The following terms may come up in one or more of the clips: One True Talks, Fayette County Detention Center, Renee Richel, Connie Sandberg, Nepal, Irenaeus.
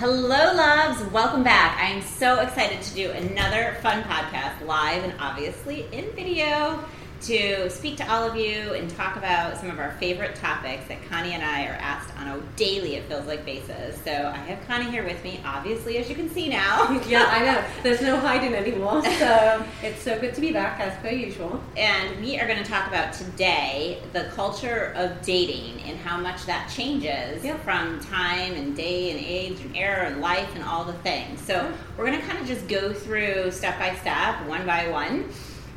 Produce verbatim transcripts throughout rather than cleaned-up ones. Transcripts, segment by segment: Hello, loves. Welcome back. I am so excited to do another fun podcast live and obviously in video to speak to all of you and talk about some of our favorite topics that Connie and I are asked on a daily, it feels like, basis. So I have Connie here with me, obviously, as you can see now. Yeah, I know. There's no hiding anymore, so it's so good to be back, as per usual. And we are going to talk about today the culture of dating and how much that changes yeah. from time and day and age and era and life and all the things. So yeah. we're going to kind of just go through step by step, one by one.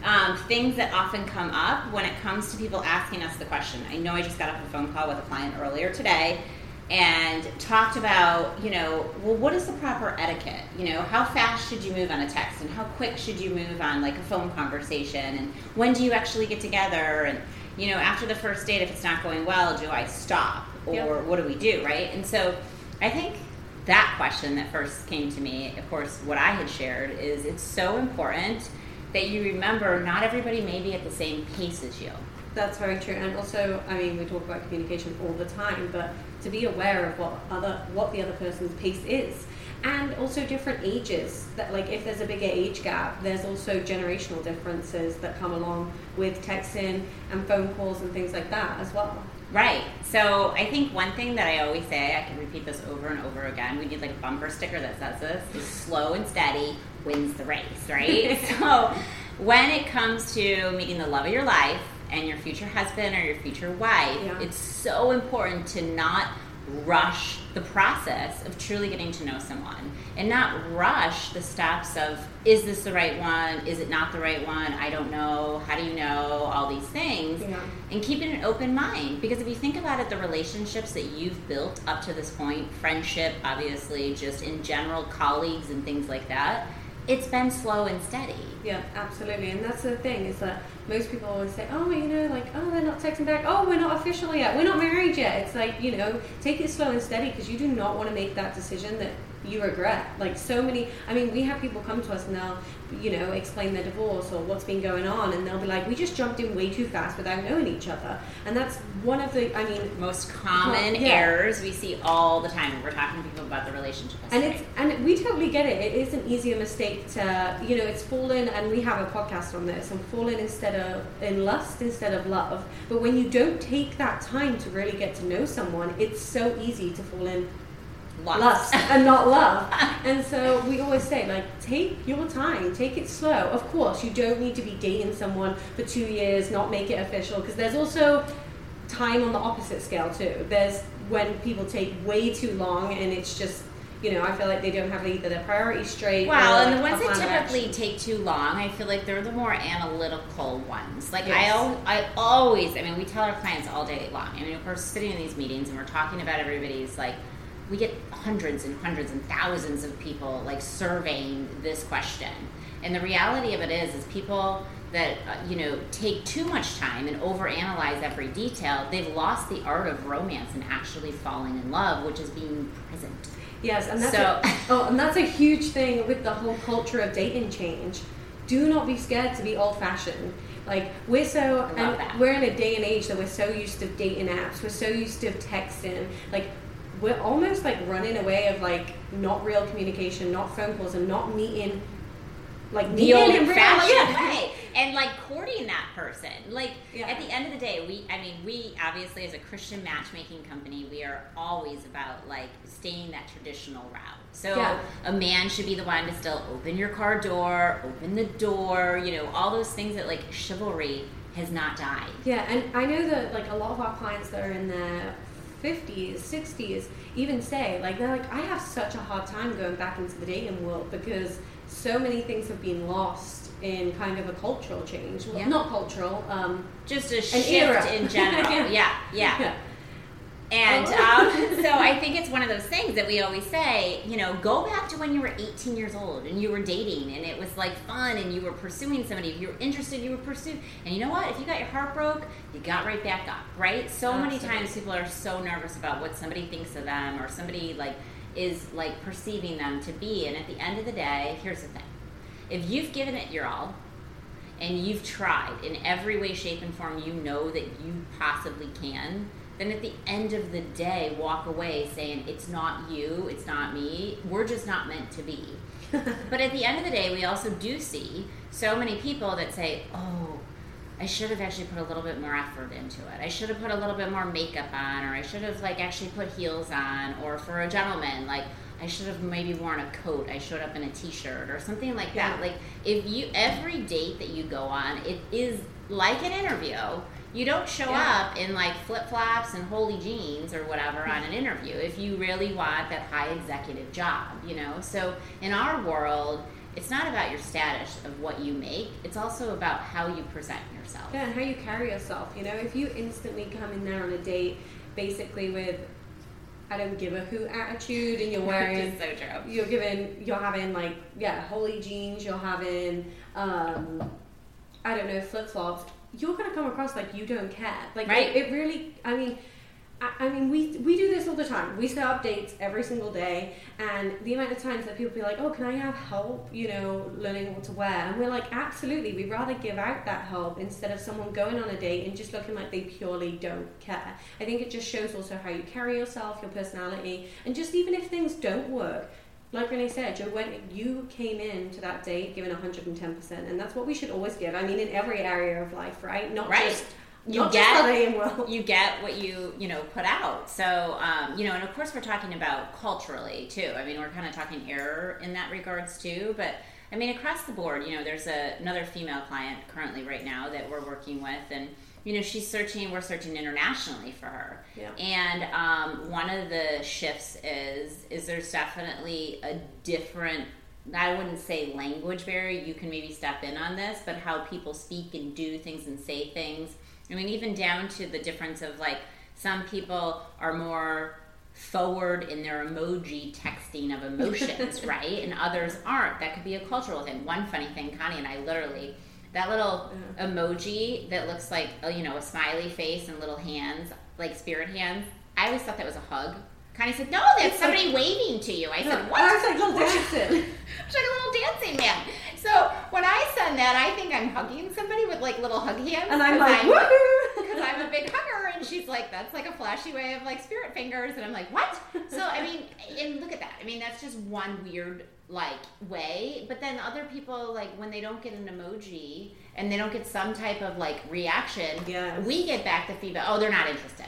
Um, things that often come up when it comes to people asking us the question. I know I just got off a phone call with a client earlier today and talked about, you know, well, what is the proper etiquette? You know, how fast should you move on a text and how quick should you move on like a phone conversation and when do you actually get together? And, you know, after the first date, if it's not going well, do I stop or yep. what do we do, right? And so I think that question that first came to me, of course, what I had shared is it's so important that you remember not everybody may be at the same pace as you. That's very true. And also, I mean, we talk about communication all the time, but to be aware of what other what the other person's pace is. And also different ages. That like if there's a bigger age gap, there's also generational differences that come along with texting and phone calls and things like that as well. Right. So I think one thing that I always say, I can repeat this over and over again, we need like a bumper sticker that says this, is slow and steady wins the race, right? So when it comes to meeting the love of your life and your future husband or your future wife, yeah. it's so important to not rush the process of truly getting to know someone and not rush the steps of, is this the right one? Is it not the right one? I don't know. How do you know? All these things. Yeah. And keeping an open mind. Because if you think about it, the relationships that you've built up to this point, friendship, obviously, just in general, colleagues and things like that, it's been slow and steady. Yeah, absolutely. And that's the thing is that most people always say, oh, you know, like, oh, they're not texting back. Oh, we're not official yet. We're not married yet. It's like, you know, take it slow and steady because you do not want to make that decision that you regret. Like so many, I mean, we have people come to us and they'll, you know, explain their divorce or what's been going on. And they'll be like, we just jumped in way too fast without knowing each other. And that's one of the, I mean, most common yeah. errors we see all the time when we're talking to people about the relationship. And it's, and we totally get it. It is an easier mistake to, you know, it's fallen, and we have a podcast on this, and fallen instead of, in lust instead of love. But when you don't take that time to really get to know someone, it's so easy to fall in Lust. lust and not love. And so we always say, like, take your time, take it slow. Of course, you don't need to be dating someone for two years, not make it official, because there's also time on the opposite scale too. There's when people take way too long and it's just, you know, I feel like they don't have either their priorities straight. Well, and the ones that typically take too long, I feel like they're the more analytical ones. Like yes. I, al- I always, I mean, we tell our clients all day long. I mean, we're sitting in these meetings and we're talking about everybody's like, we get hundreds and hundreds and thousands of people like surveying this question. And the reality of it is, is people that, uh, you know, take too much time and overanalyze every detail, they've lost the art of romance and actually falling in love, which is being present. Yes, and that's, so, a, oh, and that's a huge thing with the whole culture of dating change. Do not be scared to be old-fashioned. Like, we're so, and we're in a day and age that we're so used to dating apps, we're so used to texting, like, we're almost like running away of like not real communication, not phone calls, and not meeting, like meeting in real life, and like courting that person. Like yeah. at the end of the day, we, I mean, we obviously as a Christian matchmaking company, we are always about like staying that traditional route. So yeah. a man should be the one to still open your car door, open the door, you know, all those things that like chivalry has not died. Yeah, and I know that like a lot of our clients that are in their fifties, sixties even say, like, they're like, I have such a hard time going back into the dating world because so many things have been lost in kind of a cultural change. Well, yeah. Not cultural, um, just a shift era. In general. yeah. yeah, yeah. yeah. And um, so I think it's one of those things that we always say, you know, go back to when you were eighteen years old and you were dating and it was like fun and you were pursuing somebody. If you were interested, you were pursued. And you know what? If you got your heart broke, you got right back up, right? So Absolutely. Many times people are so nervous about what somebody thinks of them or somebody like is like perceiving them to be. And at the end of the day, here's the thing. If you've given it your all, and you've tried in every way, shape, and form you know that you possibly can, then at the end of the day, walk away saying, it's not you, it's not me, we're just not meant to be. But at the end of the day, we also do see so many people that say, oh, I should have actually put a little bit more effort into it. I should have put a little bit more makeup on, or I should have like actually put heels on, or for a gentleman, like, I should have maybe worn a coat. I showed up in a t-shirt or something like that. Yeah. Like if you, every date that you go on, it is like an interview. You don't show yeah. up in like flip-flops and holy jeans or whatever on an interview if you really want that high executive job, you know? So in our world, it's not about your status of what you make. It's also about how you present yourself. Yeah, and how you carry yourself. You know, if you instantly come in there on a date basically with I don't give a who attitude, and you're wearing so true. You're giving, you're having like yeah, holy jeans. You're having um, I don't know flip flops. You're gonna come across like you don't care. Like right? it, it really. I mean, I, I mean we we do this all the time. We set up dates every single day, and the amount of times that people be like, oh, can I have help? You know, learning what to wear, and we're like, absolutely. We'd rather give out that help instead of someone going on a date and just looking like they purely don't care. I think it just shows also how you carry yourself, your personality, and just even if things don't work, like Renee said, you went, you came in to that date giving one hundred ten percent, and that's what we should always give. I mean, in every area of life, right? Not right. just. You get, you get what you, you know, put out. So, um, you know, and of course we're talking about culturally too. I mean, we're kind of talking error in that regards too. But I mean, across the board, you know, there's a, another female client currently right now that we're working with, and, you know, she's searching, we're searching internationally for her. Yeah. And um, one of the shifts is, is there's definitely a different, I wouldn't say language barrier. You can maybe step in on this, but how people speak and do things and say things. I mean, even down to the difference of, like, some people are more forward in their emoji texting of emotions, right? And others aren't. That could be a cultural thing. One funny thing, Connie and I literally, that little yeah. emoji that looks like, you know, a smiley face and little hands, like spirit hands, I always thought that was a hug. Connie said, no, that's it's somebody like, waving to you. I said, what? It's like a little dancing. It's like a little dancing man. So when I send that, I think I'm hugging somebody with like little hug hands. And I'm like, woohoo! Because I'm a big hugger. And she's like, that's like a flashy way of like spirit fingers. And I'm like, what? So, I mean, and look at that. I mean, that's just one weird like way. But then other people, like when they don't get an emoji and they don't get some type of like reaction, yes. we get back the feedback, oh, they're not interested.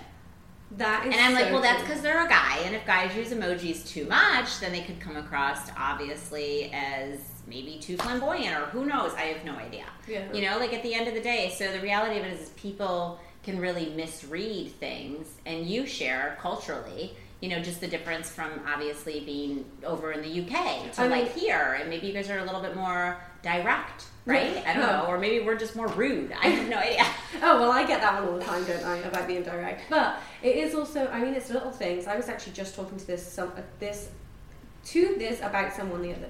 That is and I'm so like, well, that's because they're a guy, and if guys use emojis too much, then they could come across obviously as maybe too flamboyant, or who knows? I have no idea. Yeah. You know, like at the end of the day, so the reality of it is people can really misread things, and you share culturally, you know, just the difference from obviously being over in the U K to I like mean, here, and maybe you guys are a little bit more direct. Right? I don't know. Or maybe we're just more rude. I have no idea. Oh, well, I get that one all the time, don't I, about being direct. But it is also, I mean, it's little things. I was actually just talking to this, some, this, to this about someone the other,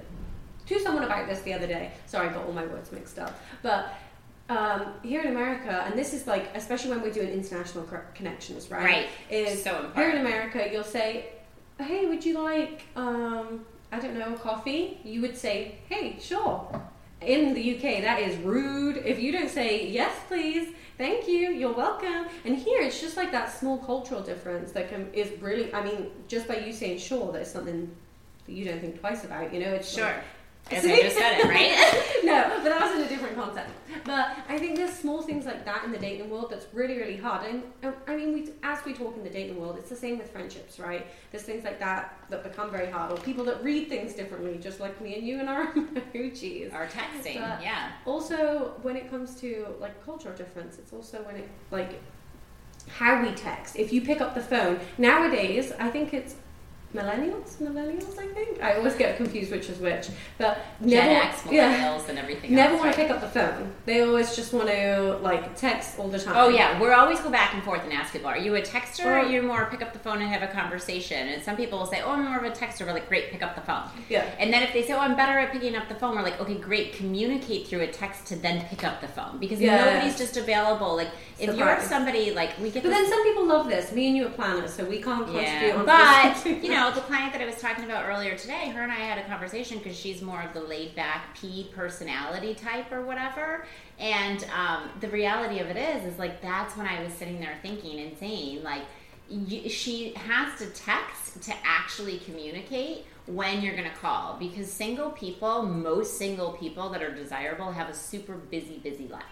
to someone about this the other day. Sorry, I got all my words mixed up. But um, here in America, and this is like, especially when we're doing international connections, right? Right. Is so important. Here in America, you'll say, hey, would you like, um, I don't know, coffee? You would say, hey, sure. In the U K, that is rude. If you don't say, yes, please, thank you, you're welcome. And here, it's just like that small cultural difference that can is really, I mean, just by you saying sure, that's something that you don't think twice about, you know? It's sure. Like, as I just said it, right? No, but that was in a different concept. But I think there's small things like that in the dating world that's really, really hard. And I mean, we as we talk in the dating world, it's the same with friendships, right? There's things like that that become very hard, or people that read things differently, just like me and you and our emojis. Our texting, but yeah. Also, when it comes to, like, cultural difference, it's also when it, like, how we text. If you pick up the phone nowadays, I think it's millennials, millennials. I think I always get confused which is which. But Gen never, X, millennials, yeah, and everything. Never else, want right? to pick up the phone. They always just want to like text all the time. Oh yeah, we're always go back and forth and ask people, are you a texter or are you more pick up the phone and have a conversation? And some people will say, oh, I'm more of a texter. We're like, great, pick up the phone. Yeah. And then if they say, oh, I'm better at picking up the phone, we're like, okay, great, communicate through a text to then pick up the phone because yeah. nobody's just available. Like if Surprise. You're somebody like we get. But this, then some people love this. Me and you are planners, so we can't contribute on yeah. this. But you know. The client that I was talking about earlier today, her and I had a conversation because she's more of the laid-back P personality type or whatever, and um, the reality of it is, is like that's when I was sitting there thinking and saying, like, you, she has to text to actually communicate when you're going to call, because single people, most single people that are desirable have a super busy, busy life.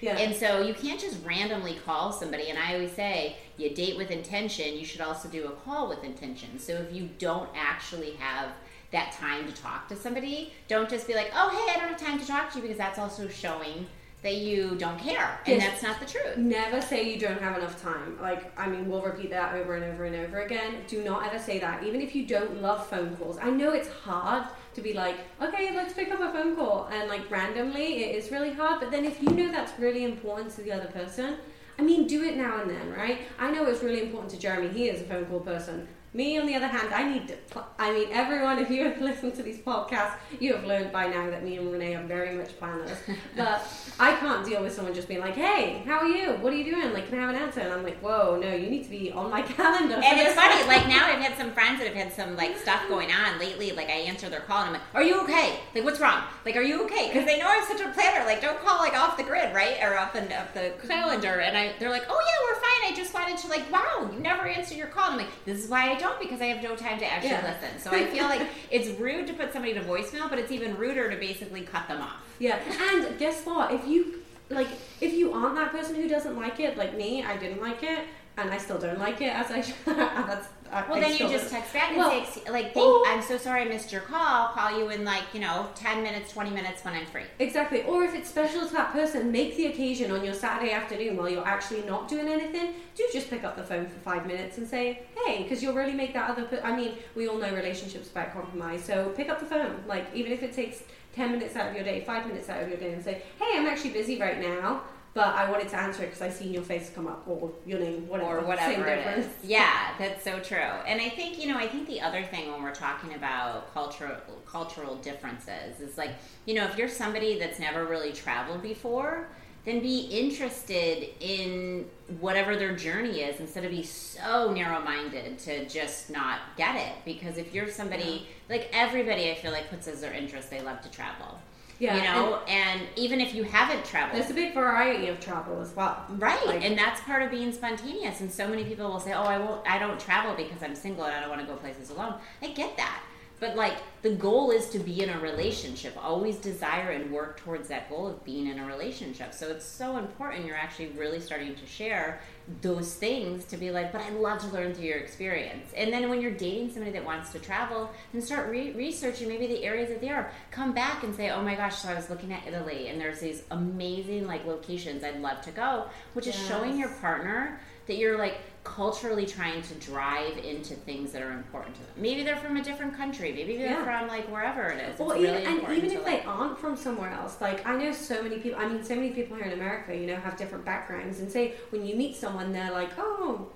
Yeah. And so you can't just randomly call somebody. And I always say, you date with intention, you should also do a call with intention. So if you don't actually have that time to talk to somebody, don't just be like, oh, hey, I don't have time to talk to you, because that's also showing that you don't care. And just that's not the truth. Never say you don't have enough time. Like, I mean, we'll repeat that over and over and over again. Do not ever say that. Even if you don't love phone calls. I know it's hard to be like, okay, let's pick up a phone call. And like randomly, it is really hard. But then if you know that's really important to the other person, I mean, do it now and then, right? I know it's really important to Jeremy. He is a phone call person. Me, on the other hand, I need to, pl- I mean, everyone, if you have listened to these podcasts, you have learned by now that me and Renee are very much planners. But I can't deal with someone just being like, hey, how are you? What are you doing? Like, can I have an answer? And I'm like, whoa, no, you need to be on my calendar. And it's funny, like, now I've had some friends that have had some, like, stuff going on lately. Like, I answer their call, and I'm like, are you okay? Like, what's wrong? Like, are you okay? Because they know I'm such a planner. Like, don't call, like, off the grid, right? Or off, and, off the calendar. And I, they're like, oh, yeah, we're fine. I just wanted to, like, wow, you never answer your call. And I'm like, this is why I don't, because I have no time to actually yeah. listen. So I feel like it's rude to put somebody to voicemail, but it's even ruder to basically cut them off. Yeah. And guess what? If you like, if you aren't that person who doesn't like it, like me, I didn't like it, and I still don't like it as I should. That's I, well, I then you just text back and well, say, like, think, I'm so sorry I missed your call. I'll call you in, like, you know, ten minutes, twenty minutes when I'm free. Exactly. Or if it's special to that person, make the occasion on your Saturday afternoon while you're actually not doing anything, do just pick up the phone for five minutes and say, hey, because you'll really make that other person. I mean, we all know relationships about compromise, so pick up the phone. Like, even if it takes ten minutes out of your day, five minutes out of your day, and say, hey, I'm actually busy right now, but I wanted to answer it because I seen your face come up, or your name, whatever. Or whatever it is. Yeah, that's so true. And I think, you know, I think the other thing when we're talking about cultural cultural differences is, like, you know, if you're somebody that's never really traveled before, then be interested in whatever their journey is, instead of be so narrow-minded to just not get it. Because if you're somebody, yeah. like everybody, I feel like puts as their interest, they love to travel. Yeah, you know, and, and even if you haven't traveled, there's a big variety of travel as well, right? Like, and that's part of being spontaneous. And so many people will say, "Oh, I won't, I don't travel because I'm single and I don't want to go places alone." I get that, but like the goal is to be in a relationship. Always desire and work towards that goal of being in a relationship. So it's so important. You're actually really starting to share those things to be like, but I love to learn through your experience. And then when you're dating somebody that wants to travel, then start re- researching maybe the areas that they are. Come back and say, oh my gosh, so I was looking at Italy and there's these amazing like locations I'd love to go, which yes. is showing your partner that you're like culturally trying to drive into things that are important to them. Maybe they're from a different country. Maybe they're yeah. from like wherever it is. It's well, really even, and even if like, they aren't from somewhere else, like I know so many people, I mean, so many people here in America, you know, have different backgrounds. And say when you meet someone, they're like, oh,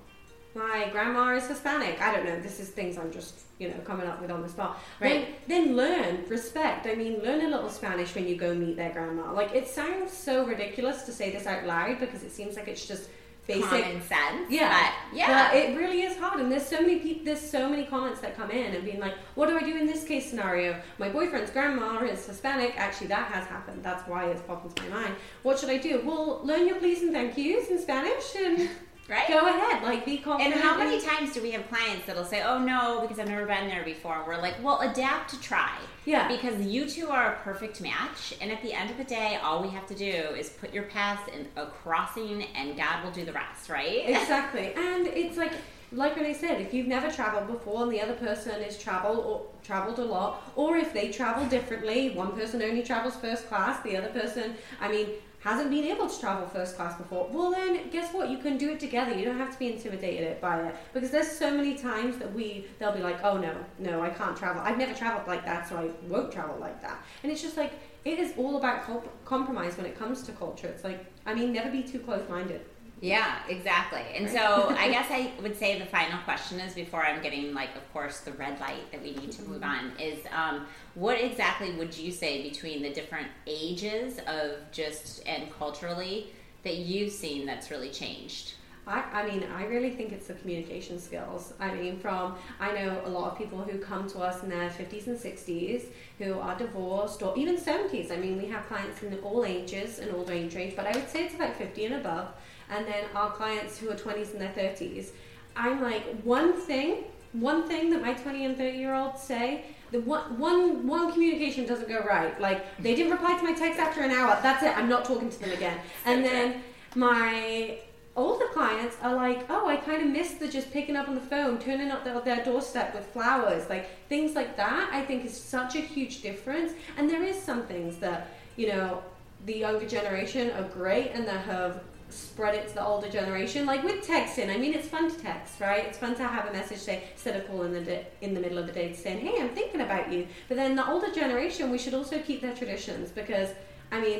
my grandma is Hispanic. I don't know. This is things I'm just, you know, coming up with on the spot. Right. Then, then learn, respect. I mean, learn a little Spanish when you go meet their grandma. Like it sounds so ridiculous to say this out loud because it seems like it's just basic common sense, yeah, but yeah, but it really is hard. And there's so many people, there's so many comments that come in and being like, what do I do in this case scenario? My boyfriend's grandma is Hispanic. Actually, that has happened. That's why it's popped into my mind. What should I do? Well, learn your please and thank yous in Spanish and right? go ahead. Like, be confident. And how many times do we have clients that'll say, oh no, because I've never been there before? And we're like, well, adapt to try. Yeah. Because you two are a perfect match, and at the end of the day, all we have to do is put your path in a crossing, and God will do the rest, right? Exactly. And it's like, like Renee said, if you've never traveled before and the other person is travel or traveled a lot, or if they travel differently, one person only travels first class, the other person, I mean, hasn't been able to travel first class before, well then guess what, you can do it together. You don't have to be intimidated by it, because there's so many times that we they'll be like, oh no no I can't travel, I've never traveled like that, so I won't travel like that. And it's just like, it is all about comp- compromise when it comes to culture. It's like, I mean, never be too close-minded. Yeah, exactly. And right. So I guess I would say the final question is, before I'm getting, like, of course, the red light that we need to move on, is um, what exactly would you say between the different ages of just and culturally that you've seen that's really changed? I, I mean, I really think it's the communication skills. I mean, from, I know a lot of people who come to us in their fifties and sixties who are divorced, or even seventies. I mean, we have clients in all ages and all age range, but I would say it's about fifty and above. And then our clients who are twenties and their thirties. I'm like, one thing, one thing that my twenty and thirty year olds say, the one, one, one communication doesn't go right. Like, they didn't reply to my text after an hour. That's it. I'm not talking to them again. And then my older clients are like, oh, I kind of miss the just picking up on the phone, turning up their, their doorstep with flowers, like things like that. I think is such a huge difference. And there is some things that, you know, the younger generation are great and that have spread it to the older generation, like with texting. I mean, it's fun to text, right? It's fun to have a message, say, instead of calling in the di- in the middle of the day saying, hey, I'm thinking about you. But then the older generation, we should also keep their traditions, because, I mean,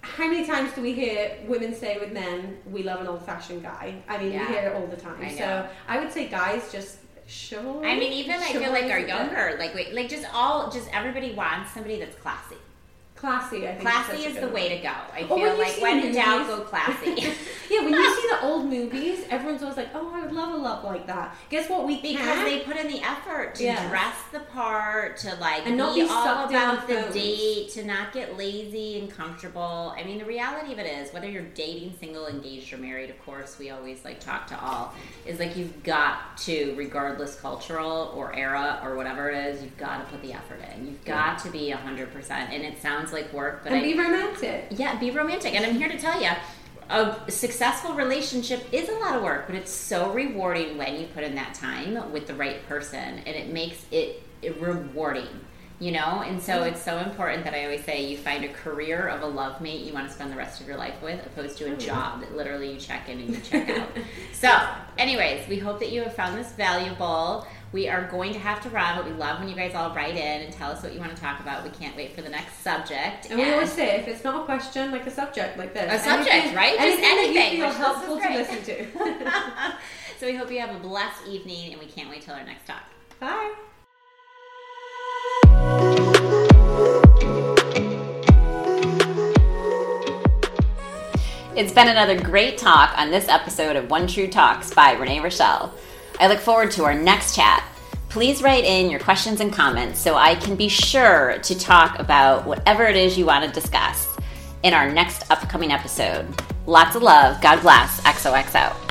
how many times do we hear women say with men, we love an old-fashioned guy? I mean, yeah. We hear it all the time. I so I would say guys just... Sure. I mean, even I feel like our younger, like we, like just all, just everybody wants somebody that's classy. Classy, I think. Classy is the one. Way to go. I feel oh, like when in doubt, go classy. Yeah, when you see the old movies, everyone's always like, oh, I would love a love like that. Guess what? We Because can. They put in the effort to yes. dress the part, to like and not be, be all about the phones. Date, to not get lazy and comfortable. I mean, the reality of it is, whether you're dating, single, engaged, or married, of course, we always like talk to all, is like you've got to, regardless cultural or era or whatever it is, you've got to put the effort in. You've got yeah. to be one hundred percent. And it sounds like work, but and be I, romantic. Yeah, be romantic. And I'm here to tell you, a successful relationship is a lot of work, but it's so rewarding when you put in that time with the right person, and it makes it, it rewarding, you know. And so mm-hmm. it's so important that I always say you find a career of a love mate you want to spend the rest of your life with, opposed to a mm-hmm. job that literally you check in and you check out. So, anyways, we hope that you have found this valuable. We are going to have to run, but we love when you guys all write in and tell us what you want to talk about. We can't wait for the next subject. And, and we always say, if it's not a question, like a subject like this. A subject, anything, right? Just anything. anything that you feel helpful to listen to. So we hope you have a blessed evening, and we can't wait till our next talk. Bye. It's been another great talk on this episode of One True Talks by Renee Richel. I look forward to our next chat. Please write in your questions and comments so I can be sure to talk about whatever it is you want to discuss in our next upcoming episode. Lots of love. God bless. X O X O.